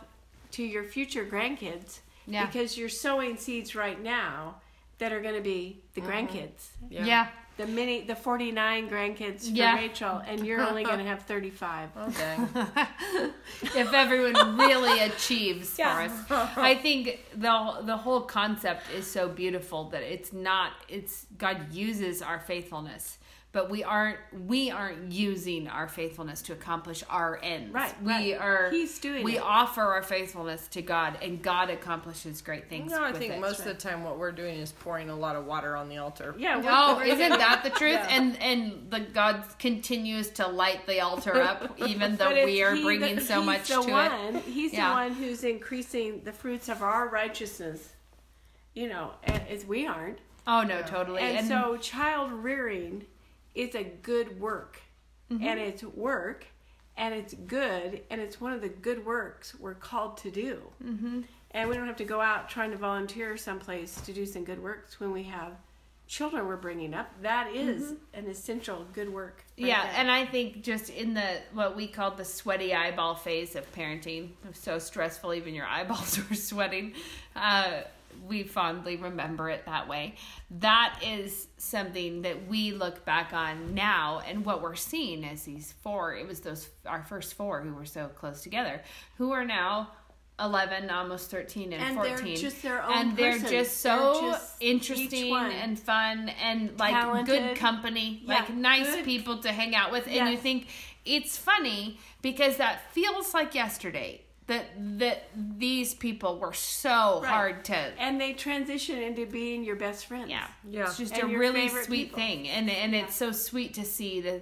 to your future grandkids, yeah. because you're sowing seeds right now that are going to be the mm-hmm. grandkids. Yeah. yeah. The mini, the forty-nine grandkids for yeah. Rachel, and you're only going to have thirty-five. Oh, dang. If everyone really achieves yeah. for us. I think the the whole concept is so beautiful that it's not, it's God uses our faithfulness, but we aren't we aren't using our faithfulness to accomplish our ends. Right. We right. are He's doing we it. offer our faithfulness to God, and God accomplishes great things. No, I with think it. most right. of the time what we're doing is pouring a lot of water on the altar. Yeah. Oh, isn't that the truth? Yeah. And and the God continues to light the altar up, even though we are bringing the, so much to one. it. He's yeah. the one who's increasing the fruits of our righteousness. You know, as we aren't. Oh no, yeah. totally. And, and so child rearing. It's a good work, mm-hmm. and it's work, and it's good, and it's one of the good works we're called to do. Mm-hmm. And we don't have to go out trying to volunteer someplace to do some good works when we have children we're bringing up. That is mm-hmm. an essential good work. Right yeah, there. And I think just in the what we call the sweaty eyeball phase of parenting, so stressful even your eyeballs are sweating, uh, we fondly remember it that way. That is something that we look back on now, and what we're seeing is these four, it was those our first four who were so close together, who are now eleven, almost thirteen, and, and fourteen. They're just their own and they're person. just so they're just interesting and fun and like talented. Good company, yeah, like nice good. people to hang out with. And yes. you think it's funny because that feels like yesterday. That that these people were so right. hard to... And they transition into being your best friends. Yeah. yeah. It's just and a really sweet people. thing. And and yeah. it's so sweet to see the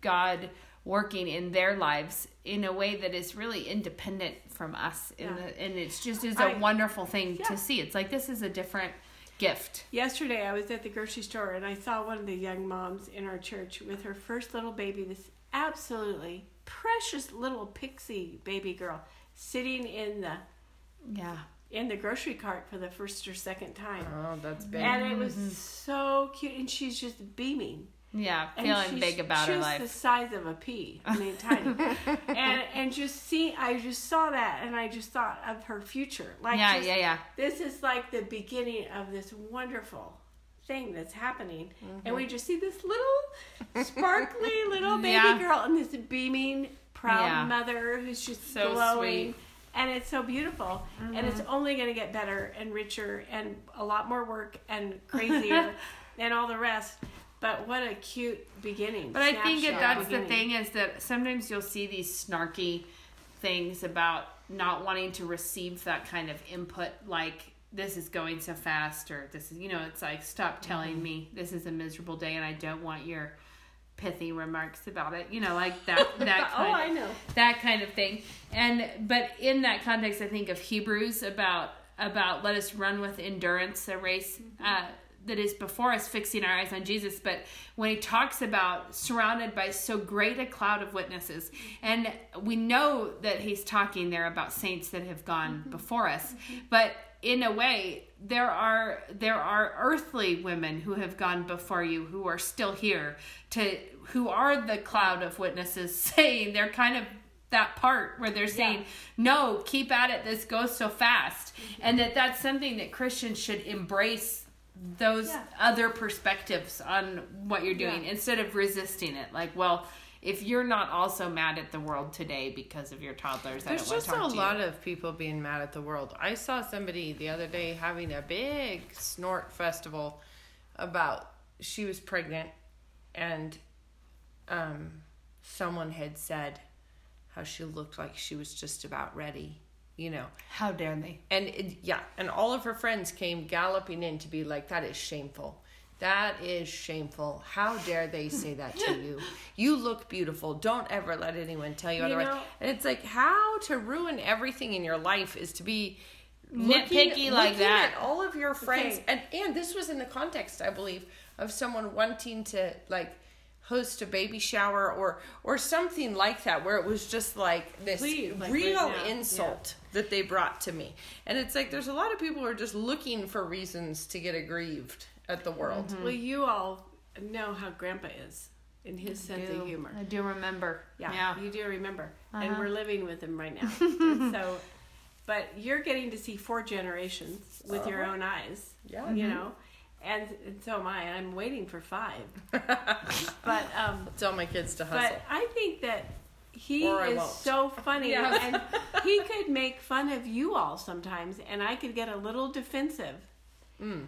God working in their lives in a way that is really independent from us. Yeah. In the, and it's just is a I, wonderful thing yeah. to see. It's like, this is a different gift. Yesterday, I was at the grocery store, and I saw one of the young moms in our church with her first little baby, this absolutely precious little pixie baby girl, sitting in the yeah in the grocery cart for the first or second time. Oh, that's big. And it was mm-hmm. so cute, and she's just beaming. Yeah, feeling big about her life. She's the size of a pea. I mean, tiny. and and just see, I just saw that, and I just thought of her future. Like, yeah, just, yeah, yeah. This is like the beginning of this wonderful thing that's happening, mm-hmm. and we just see this little sparkly little baby yeah. girl and this beaming. Proud yeah. mother who's just so glowing, sweet. And it's so beautiful, mm-hmm. and it's only going to get better and richer and a lot more work and crazier and all the rest. But what a cute beginning! But I think that that's beginning. the thing is that sometimes you'll see these snarky things about not wanting to receive that kind of input, like this is going so fast, or this is you know, it's like stop telling mm-hmm. me this is a miserable day, and I don't want your pithy remarks about it, you know, like that that kind oh, of, I know. that kind of thing. And but in that context, I think of Hebrews about about let us run with endurance a race mm-hmm. uh, that is before us, fixing our eyes on Jesus. But when he talks about surrounded by so great a cloud of witnesses, and we know that he's talking there about saints that have gone mm-hmm. before us, mm-hmm. but in a way, there are there are earthly women who have gone before you who are still here, to who are the cloud of witnesses saying they're kind of that part where they're saying, yeah. no, keep at it, this goes so fast. Mm-hmm. And that that's something that Christians should embrace, those yeah. other perspectives on what you're doing yeah. instead of resisting it. Like, well, if you're not also mad at the world today because of your toddlers, There's I don't want to talk to you. There's just a lot of people being mad at the world. I saw somebody the other day having a big snort festival about she was pregnant, and um, someone had said how she looked like she was just about ready. You know, how dare they? And it, yeah, and all of her friends came galloping in to be like, "That is shameful." That is shameful. How dare they say that to you? You look beautiful. Don't ever let anyone tell you, you otherwise. Know, and it's like, how to ruin everything in your life is to be looking, nitpicky like looking that. At all of your friends. Okay. And, and this was in the context, I believe, of someone wanting to like host a baby shower or or something like that, where it was just like this Please, like real right insult yeah. that they brought to me. And it's like, there's a lot of people who are just looking for reasons to get aggrieved at the world. Mm-hmm. Well, you all know how Grandpa is in his I sense do. of humor. I do remember. Yeah, yeah. You do remember. Uh-huh. And we're living with him right now. So, but you're getting to see four generations with uh-huh. your own eyes. Yeah. You mm-hmm. know? And, and so am I. And I'm waiting for five. But um, I'll tell my kids to hustle. But I think that he is won't. so funny. Yes. And he could make fun of you all sometimes. And I could get a little defensive. Mm.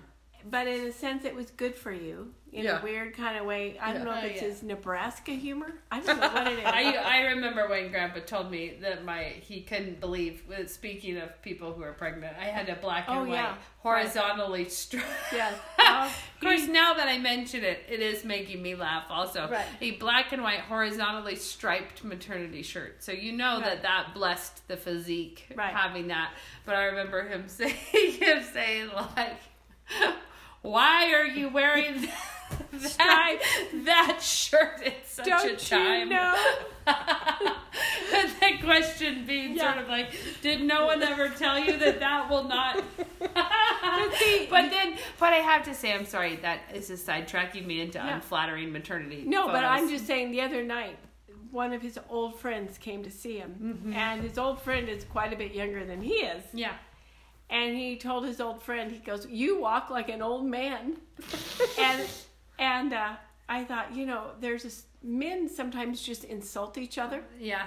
But in a sense, it was good for you in yeah. a weird kind of way. I don't yeah. know if it's oh, yeah. his Nebraska humor. I don't know what it is. I, I remember when Grandpa told me that my he couldn't believe. Speaking of people who are pregnant, I had a black and oh, white yeah. horizontally right. striped. Yes. Uh, of course, he, now that I mention it, it is making me laugh. Also, right. a black and white horizontally striped maternity shirt. So you know right. that that blessed the physique right. having that. But I remember him saying him saying like. Why are you wearing that, that shirt at such Don't a time? You know? And that question being yeah. sort of like, did no one ever tell you that that will not? But then, but I have to say, I'm sorry, that is a sidetracking me into yeah. unflattering maternity. No, photos. But I'm just saying the other night, one of his old friends came to see him. Mm-hmm. And his old friend is quite a bit younger than he is. Yeah. And he told his old friend, he goes, "You walk like an old man." and and uh, I thought, you know, there's this, men sometimes just insult each other. Yeah.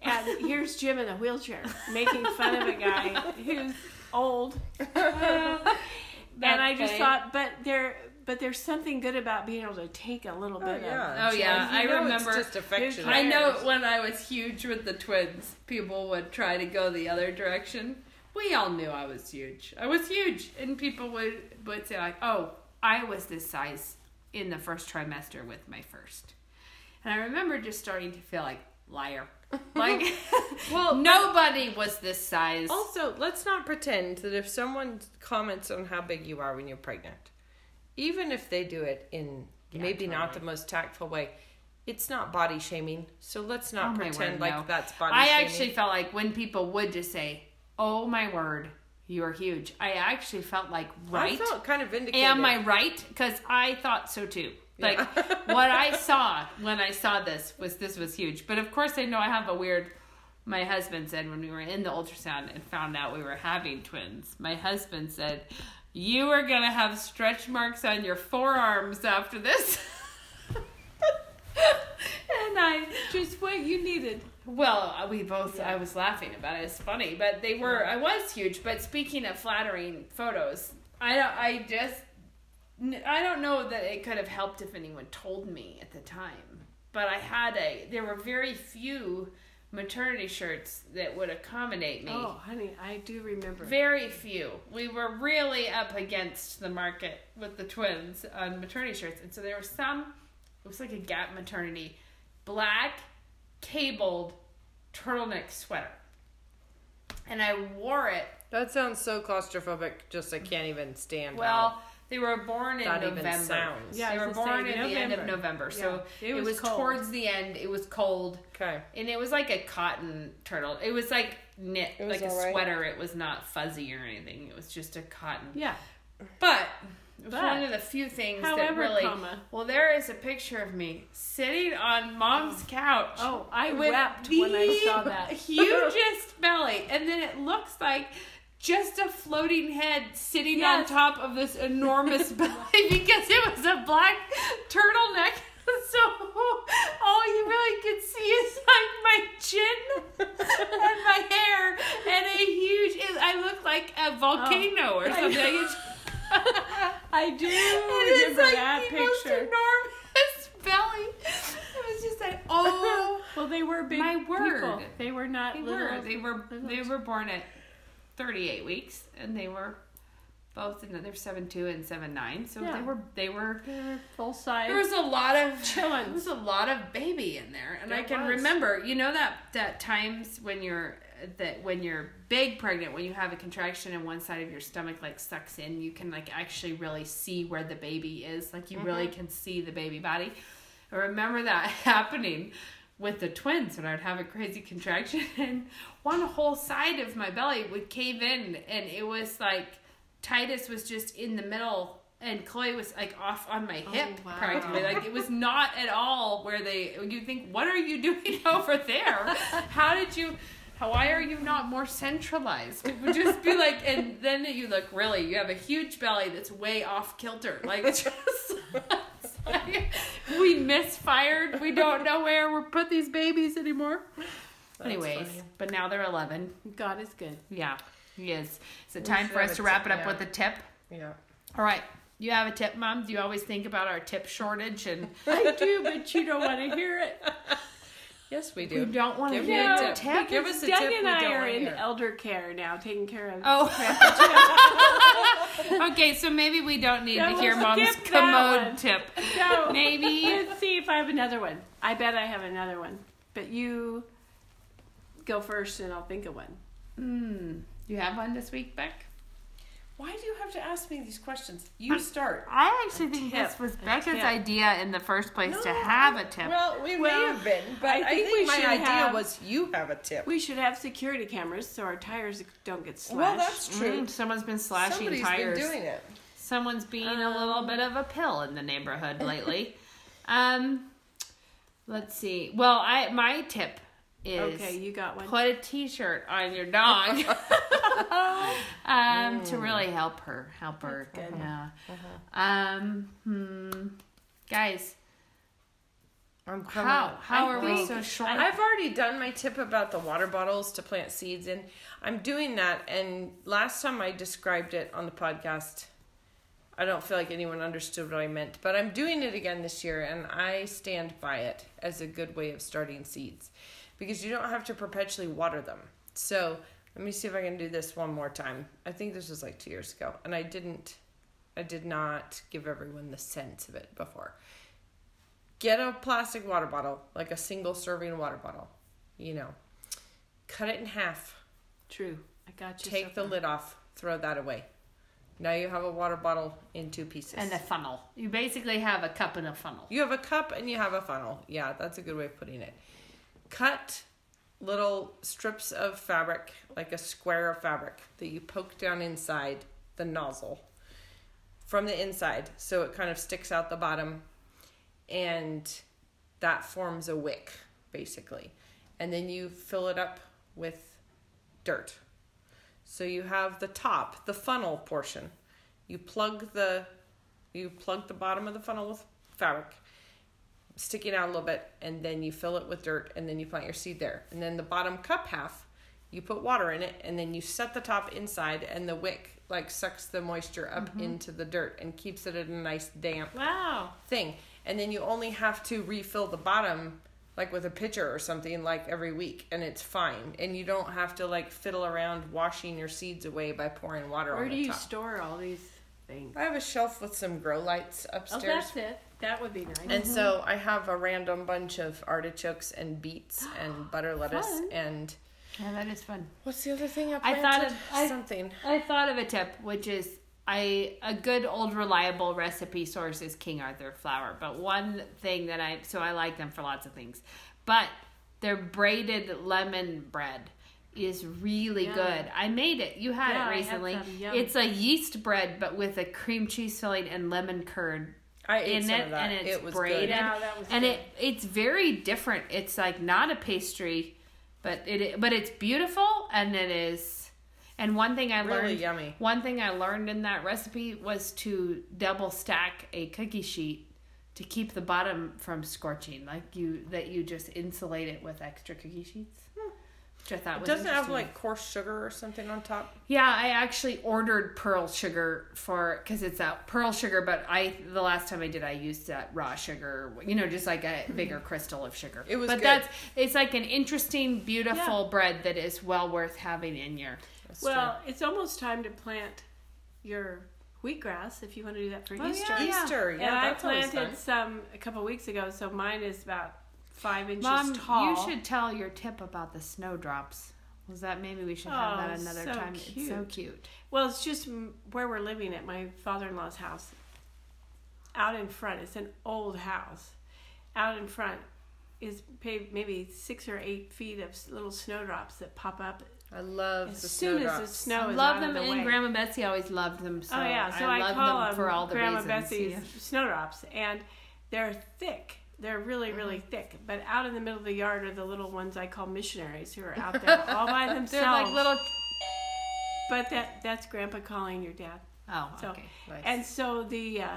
And here's Jim in a wheelchair making fun of a guy who's old. Uh, and I just funny. thought, but there, but there's something good about being able to take a little oh, bit. Yeah. Of Oh yeah, I remember. It's just affection. I know when I was huge with the twins, people would try to go the other direction. We all knew I was huge. I was huge. And people would, would say like, oh, I was this size in the first trimester with my first. And I remember just starting to feel like, liar. Like, well, nobody was this size. Also, let's not pretend that if someone comments on how big you are when you're pregnant, even if they do it in yeah, maybe totally. not the most tactful way, it's not body shaming. So let's not oh, pretend word, like no. that's body I shaming. I actually felt like when people would just say, "Oh my word, you are huge." I actually felt like, right? I felt kind of vindicated. Am I right? Because I thought so too. Like, yeah. What I saw when I saw this was, this was huge. But of course I know I have a weird, my husband said when we were in the ultrasound and found out we were having twins, my husband said, "You are going to have stretch marks on your forearms after this." And I just, what you needed. Well, we both, yeah. I was laughing about it. It's funny, but they were, I was huge. But speaking of flattering photos, I don't, I just, I don't know that it could have helped if anyone told me at the time. But I had a, there were very few maternity shirts that would accommodate me. Oh, honey, I do remember. Very few. We were really up against the market with the twins on maternity shirts. And so there were some, it was like a Gap maternity, black, cabled turtleneck sweater, and I wore it. That sounds so claustrophobic. Just I can't even stand. Well, out. They were born in Not November. Even sounds. Yeah, they were born at the end of November, yeah. so it was, it was towards the end. It was cold. Okay, and it was like a cotton turtle. It was like knit, was like a right. sweater. It was not fuzzy or anything. It was just a cotton. Yeah, but. It was but, one of the few things however, that really... Comma, well, there is a picture of me sitting on Mom's couch. Oh, I wept when I saw that. Hugest belly. And then it looks like just a floating head sitting yes. on top of this enormous belly because it was a black turtleneck. So all you really could see is like my chin and my hair and a huge... I look like a volcano oh, or something. I do it remember like that picture. It was like the most enormous belly. It was just like, oh, well, they were big. My word, people. They were not they little. Were. They were little. They were born at thirty-eight weeks, and they were both in the, they're seven two and seven nine. So yeah. they were they were yeah, full size. There was a lot of chillin'. There was a lot of baby in there, and there I can was. remember. You know that that times when you're. That when you're big pregnant, when you have a contraction and one side of your stomach like sucks in, you can like actually really see where the baby is. Like you mm-hmm. really can see the baby body. I remember that happening with the twins when I would have a crazy contraction and one whole side of my belly would cave in, and it was like Titus was just in the middle and Chloe was like off on my hip, oh, wow. practically. Like it was not at all where they, you think, what are you doing over there? How did you, how, why are you not more centralized? It would just be like, and then you look, really, you have a huge belly that's way off kilter. Like it's just, it's like, we misfired. We don't know where we're put these babies anymore. That's Anyways, funny. But now they're eleven. God is good. Yeah, he is. Is it time for us to wrap it up yeah. with a tip? Yeah. All right. You have a tip, Mom? Do you always think about our tip shortage? And I do, but you don't want to hear it. Yes, we do. We don't want to hear a tip. Give us a tip. Doug and I are in elder care now, taking care of. Oh. Okay, so maybe we don't need to hear Mom's commode tip. No. Maybe. Let's see if I have another one. I bet I have another one. But you go first, and I'll think of one. Mm. You have one this week, Beck? Why do you have to ask me these questions? You start. I actually think this was Becca's idea in the first place no, to have a tip. Well, we well, may have been, but I think, I think my idea have, was you have a tip. We should have security cameras so our tires don't get slashed. Well, that's true. Mm, someone's been slashing Somebody's tires. Somebody's been doing it. Someone's being um, a little bit of a pill in the neighborhood lately. um, let's see. Well, I my tip is okay, you got one. Put a T-shirt on your dog. um, mm. to really help her, help her. That's good. Yeah. Uh-huh. Um, hmm. Guys, I'm coming. How how I are we so short? I've already done my tip about the water bottles to plant seeds in. I'm doing that, and last time I described it on the podcast. I don't feel like anyone understood what I meant, but I'm doing it again this year, and I stand by it as a good way of starting seeds, because you don't have to perpetually water them. So let me see if I can do this one more time. I think this was like two years ago, and I didn't, I did not give everyone the sense of it before. Get a plastic water bottle, like a single serving water bottle, you know, cut it in half. True. I got you. Take the lid off, throw that away. Now you have a water bottle in two pieces. And a funnel. You basically have a cup and a funnel. You have a cup and you have a funnel. Yeah, that's a good way of putting it. Cut little strips of fabric, like a square of fabric, that you poke down inside the nozzle from the inside, so it kind of sticks out the bottom, and that forms a wick, basically. And then you fill it up with dirt. So you have the top, the funnel portion. You plug the, you plug the bottom of the funnel with fabric, sticking out a little bit, and then you fill it with dirt, and then you plant your seed there. And then the bottom cup half, you put water in it, and then you set the top inside, and the wick like sucks the moisture up mm-hmm. into the dirt and keeps it at a nice damp wow. thing. And then you only have to refill the bottom like with a pitcher or something like every week, and it's fine. And you don't have to like fiddle around washing your seeds away by pouring water Where on the top. Where do you store all these things? I have a shelf with some grow lights upstairs. Oh, that's it. That would be nice. And mm-hmm. so I have a random bunch of artichokes and beets and butter lettuce fun. and... Yeah, that is fun. What's the other thing I planted? I thought of I, something. I thought of a tip, which is I a good old reliable recipe source is King Arthur flour. But one thing that I... So I like them for lots of things. But their braided lemon bread is really yeah. good. I made it. You had yeah, it recently. Had it's a yeast bread, but with a cream cheese filling and lemon curd. I ate in some it, of that. And it's it was braided. Good. No, that was and good. it it's very different. It's like not a pastry, but it but it's beautiful, and it is. And one thing I really learned, yummy. One thing I learned in that recipe was to double stack a cookie sheet to keep the bottom from scorching. Like you that you just insulate it with extra cookie sheets. Hmm. Which I thought it was doesn't have like coarse sugar or something on top. Yeah, I actually ordered pearl sugar for because it's a pearl sugar, but I the last time I did I used that raw sugar, you know, just like a bigger crystal of sugar. It was, but good. that's it's like an interesting, beautiful yeah. bread that is well worth having in your. Well, true. It's almost time to plant your wheatgrass if you want to do that for oh, Easter. Yeah, Easter, yeah. yeah and I planted some a couple weeks ago, so mine is about Five inches Mom, tall. You should tell your tip about the snowdrops. Was that maybe we should have oh, that another so time? Cute. It's so cute. Well, it's just where we're living at my father-in-law's house. Out in front, it's an old house. Out in front is paved maybe six or eight feet of little snowdrops that pop up I love as the soon snowdrops. As the snow I is love out them, of the and way. Grandma Betsy always loved them. So oh yeah, so I, I love call them, them for all the Grandma reasons. Betsy's yeah. snowdrops, and they're thick. They're really, really mm. thick. But out in the middle of the yard are the little ones I call missionaries who are out there all by themselves. They're like little. But that that's Grandpa calling your dad. Oh, so, okay. Nice. And so the. Uh,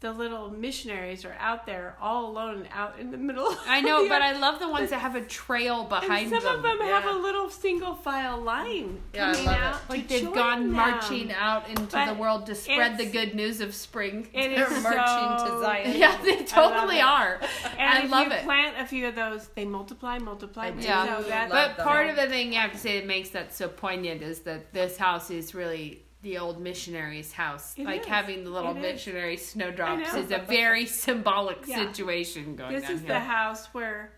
The little missionaries are out there all alone out in the middle. I know, but I love the ones that have a trail behind them. Some of them yeah. have a little single file line yeah, coming I love out. It. Like they've gone them. marching out into but the world to spread the good news of spring. It They're is marching so to Zion. Yeah, they totally are. And I if love you it. Plant a few of those, they multiply, multiply. Yeah, so that, but part them. of the thing you have to say that makes that so poignant is that this house is really. The old missionary's house. It like is. Having the little it missionary is. snowdrops is a very symbolic yeah. situation going on. This is here. The house where,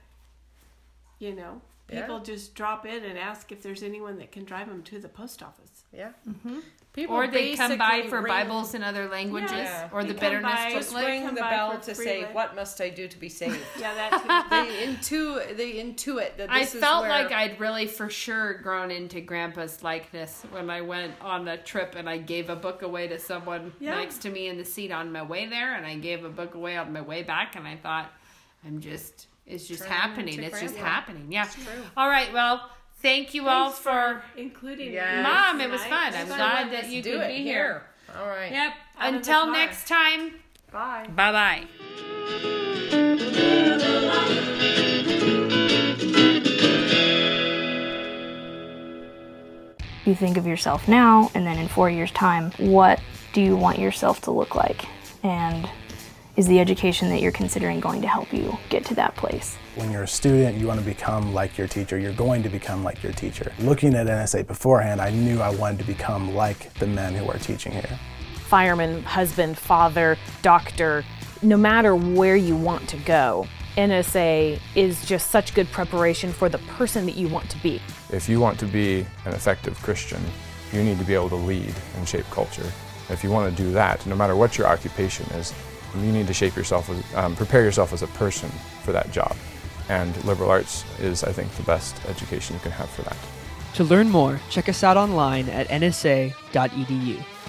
you know, people yeah. just drop in and ask if there's anyone that can drive them to the post office. Yeah. Mm-hmm. People or they come by for ring. Bibles in other languages, yeah. or they the bitterness. By, just ring the bell to say, lit. "What must I do to be saved?" Yeah, that too. They intuit. They intuit that. This I is felt where... like I'd really, for sure, grown into Grandpa's likeness when I went on a trip and I gave a book away to someone yeah. next to me in the seat on my way there, and I gave a book away on my way back, and I thought, "I'm just. It's just Turning happening. It's Grandpa. Just happening." Yeah. It's true. All right. Well. Thank you Thanks all for, for including yes, Mom. It was fun. I'm glad that you could be here. here. All right. Yep. Out Until next time. Bye. Bye bye. You think of yourself now, and then in four years' time, what do you want yourself to look like? And is the education that you're considering going to help you get to that place? When you're a student, you want to become like your teacher. You're going to become like your teacher. Looking at N S A beforehand, I knew I wanted to become like the men who are teaching here. Fireman, husband, father, doctor, no matter where you want to go, N S A is just such good preparation for the person that you want to be. If you want to be an effective Christian, you need to be able to lead and shape culture. If you want to do that, no matter what your occupation is, you need to shape yourself, um, prepare yourself as a person for that job. And liberal arts is, I think, the best education you can have for that. To learn more, check us out online at N S A dot E D U.